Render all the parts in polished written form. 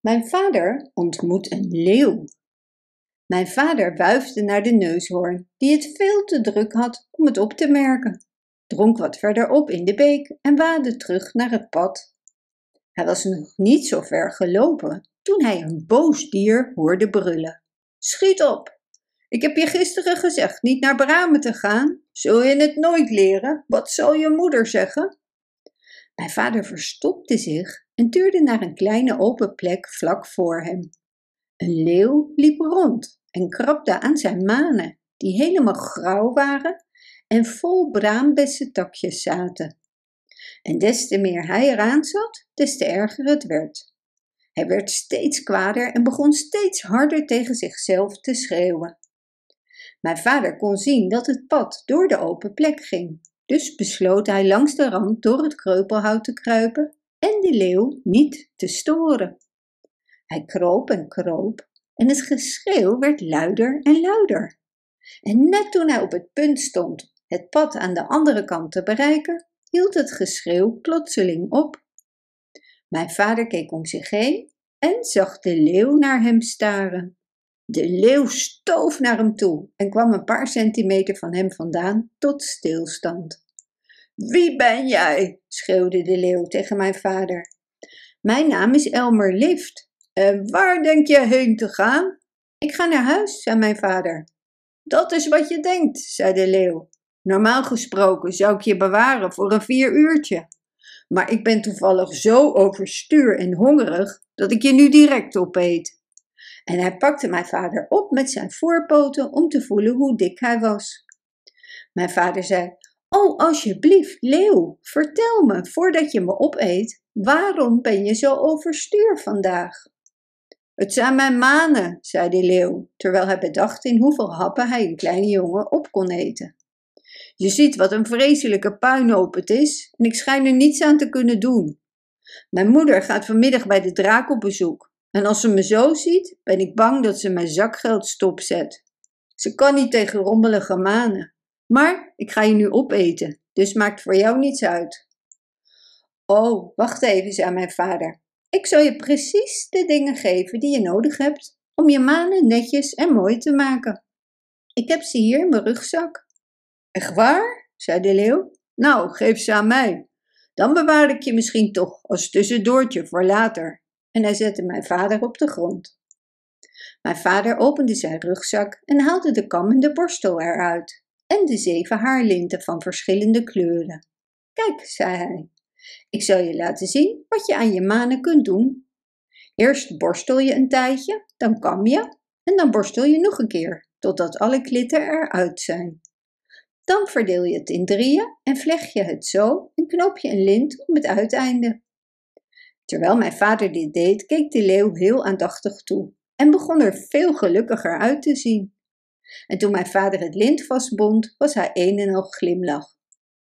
Mijn vader ontmoet een leeuw. Mijn vader wuifde naar de neushoorn, die het veel te druk had om het op te merken, dronk wat verderop in de beek en waadde terug naar het pad. Hij was nog niet zo ver gelopen toen hij een boos dier hoorde brullen. Schiet op! Ik heb je gisteren gezegd niet naar bramen te gaan. Zul je het nooit leren? Wat zal je moeder zeggen? Mijn vader verstopte zich en tuurde naar een kleine open plek vlak voor hem. Een leeuw liep rond en krabde aan zijn manen, die helemaal grauw waren en vol braambessentakjes zaten. En des te meer hij eraan zat, des te erger het werd. Hij werd steeds kwader en begon steeds harder tegen zichzelf te schreeuwen. Mijn vader kon zien dat het pad door de open plek ging, dus besloot hij langs de rand door het kreupelhout te kruipen en de leeuw niet te storen. Hij kroop en kroop en het geschreeuw werd luider en luider. En net toen hij op het punt stond het pad aan de andere kant te bereiken, hield het geschreeuw plotseling op. Mijn vader keek om zich heen en zag de leeuw naar hem staren. De leeuw stoof naar hem toe en kwam een paar centimeter van hem vandaan tot stilstand. "Wie ben jij?" schreeuwde de leeuw tegen mijn vader. "Mijn naam is Elmer Lift. En waar denk je heen te gaan?" "Ik ga naar huis," zei mijn vader. "Dat is wat je denkt," zei de leeuw. "Normaal gesproken zou ik je bewaren voor een 4 uurtje. Maar ik ben toevallig zo overstuur en hongerig dat ik je nu direct opeet." En hij pakte mijn vader op met zijn voorpoten om te voelen hoe dik hij was. Mijn vader zei: "Oh, alsjeblieft, leeuw, vertel me, voordat je me opeet, waarom ben je zo overstuur vandaag?" "Het zijn mijn manen," zei de leeuw, terwijl hij bedacht in hoeveel happen hij een kleine jongen op kon eten. "Je ziet wat een vreselijke puinhoop het is en ik schijn er niets aan te kunnen doen. Mijn moeder gaat vanmiddag bij de draak op bezoek. En als ze me zo ziet, ben ik bang dat ze mijn zakgeld stopzet. Ze kan niet tegen rommelige manen. Maar ik ga je nu opeten, dus maakt voor jou niets uit." "Oh, wacht even," zei mijn vader. "Ik zal je precies de dingen geven die je nodig hebt om je manen netjes en mooi te maken. Ik heb ze hier in mijn rugzak." "Echt waar?" zei de leeuw. "Nou, geef ze aan mij. Dan bewaar ik je misschien toch als tussendoortje voor later." En hij zette mijn vader op de grond. Mijn vader opende zijn rugzak en haalde de kam en de borstel eruit en de 7 haarlinten van verschillende kleuren. "Kijk," zei hij, "ik zal je laten zien wat je aan je manen kunt doen. Eerst borstel je een tijdje, dan kam je en dan borstel je nog een keer, totdat alle klitten eruit zijn. Dan verdeel je het in 3 en vleg je het zo en knoop je een lint om het uiteinde." Terwijl mijn vader dit deed, keek de leeuw heel aandachtig toe en begon er veel gelukkiger uit te zien. En toen mijn vader het lint vastbond, was hij een en al glimlach.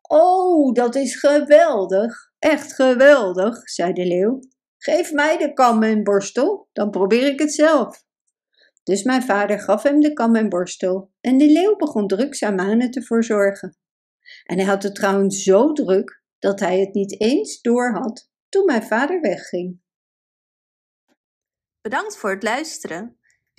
"Oh, dat is geweldig, echt geweldig," zei de leeuw. "Geef mij de kam en borstel, dan probeer ik het zelf." Dus mijn vader gaf hem de kam en borstel en de leeuw begon druk zijn manen te verzorgen. En hij had het trouwens zo druk dat hij het niet eens door had toen mijn vader wegging. Bedankt voor het luisteren.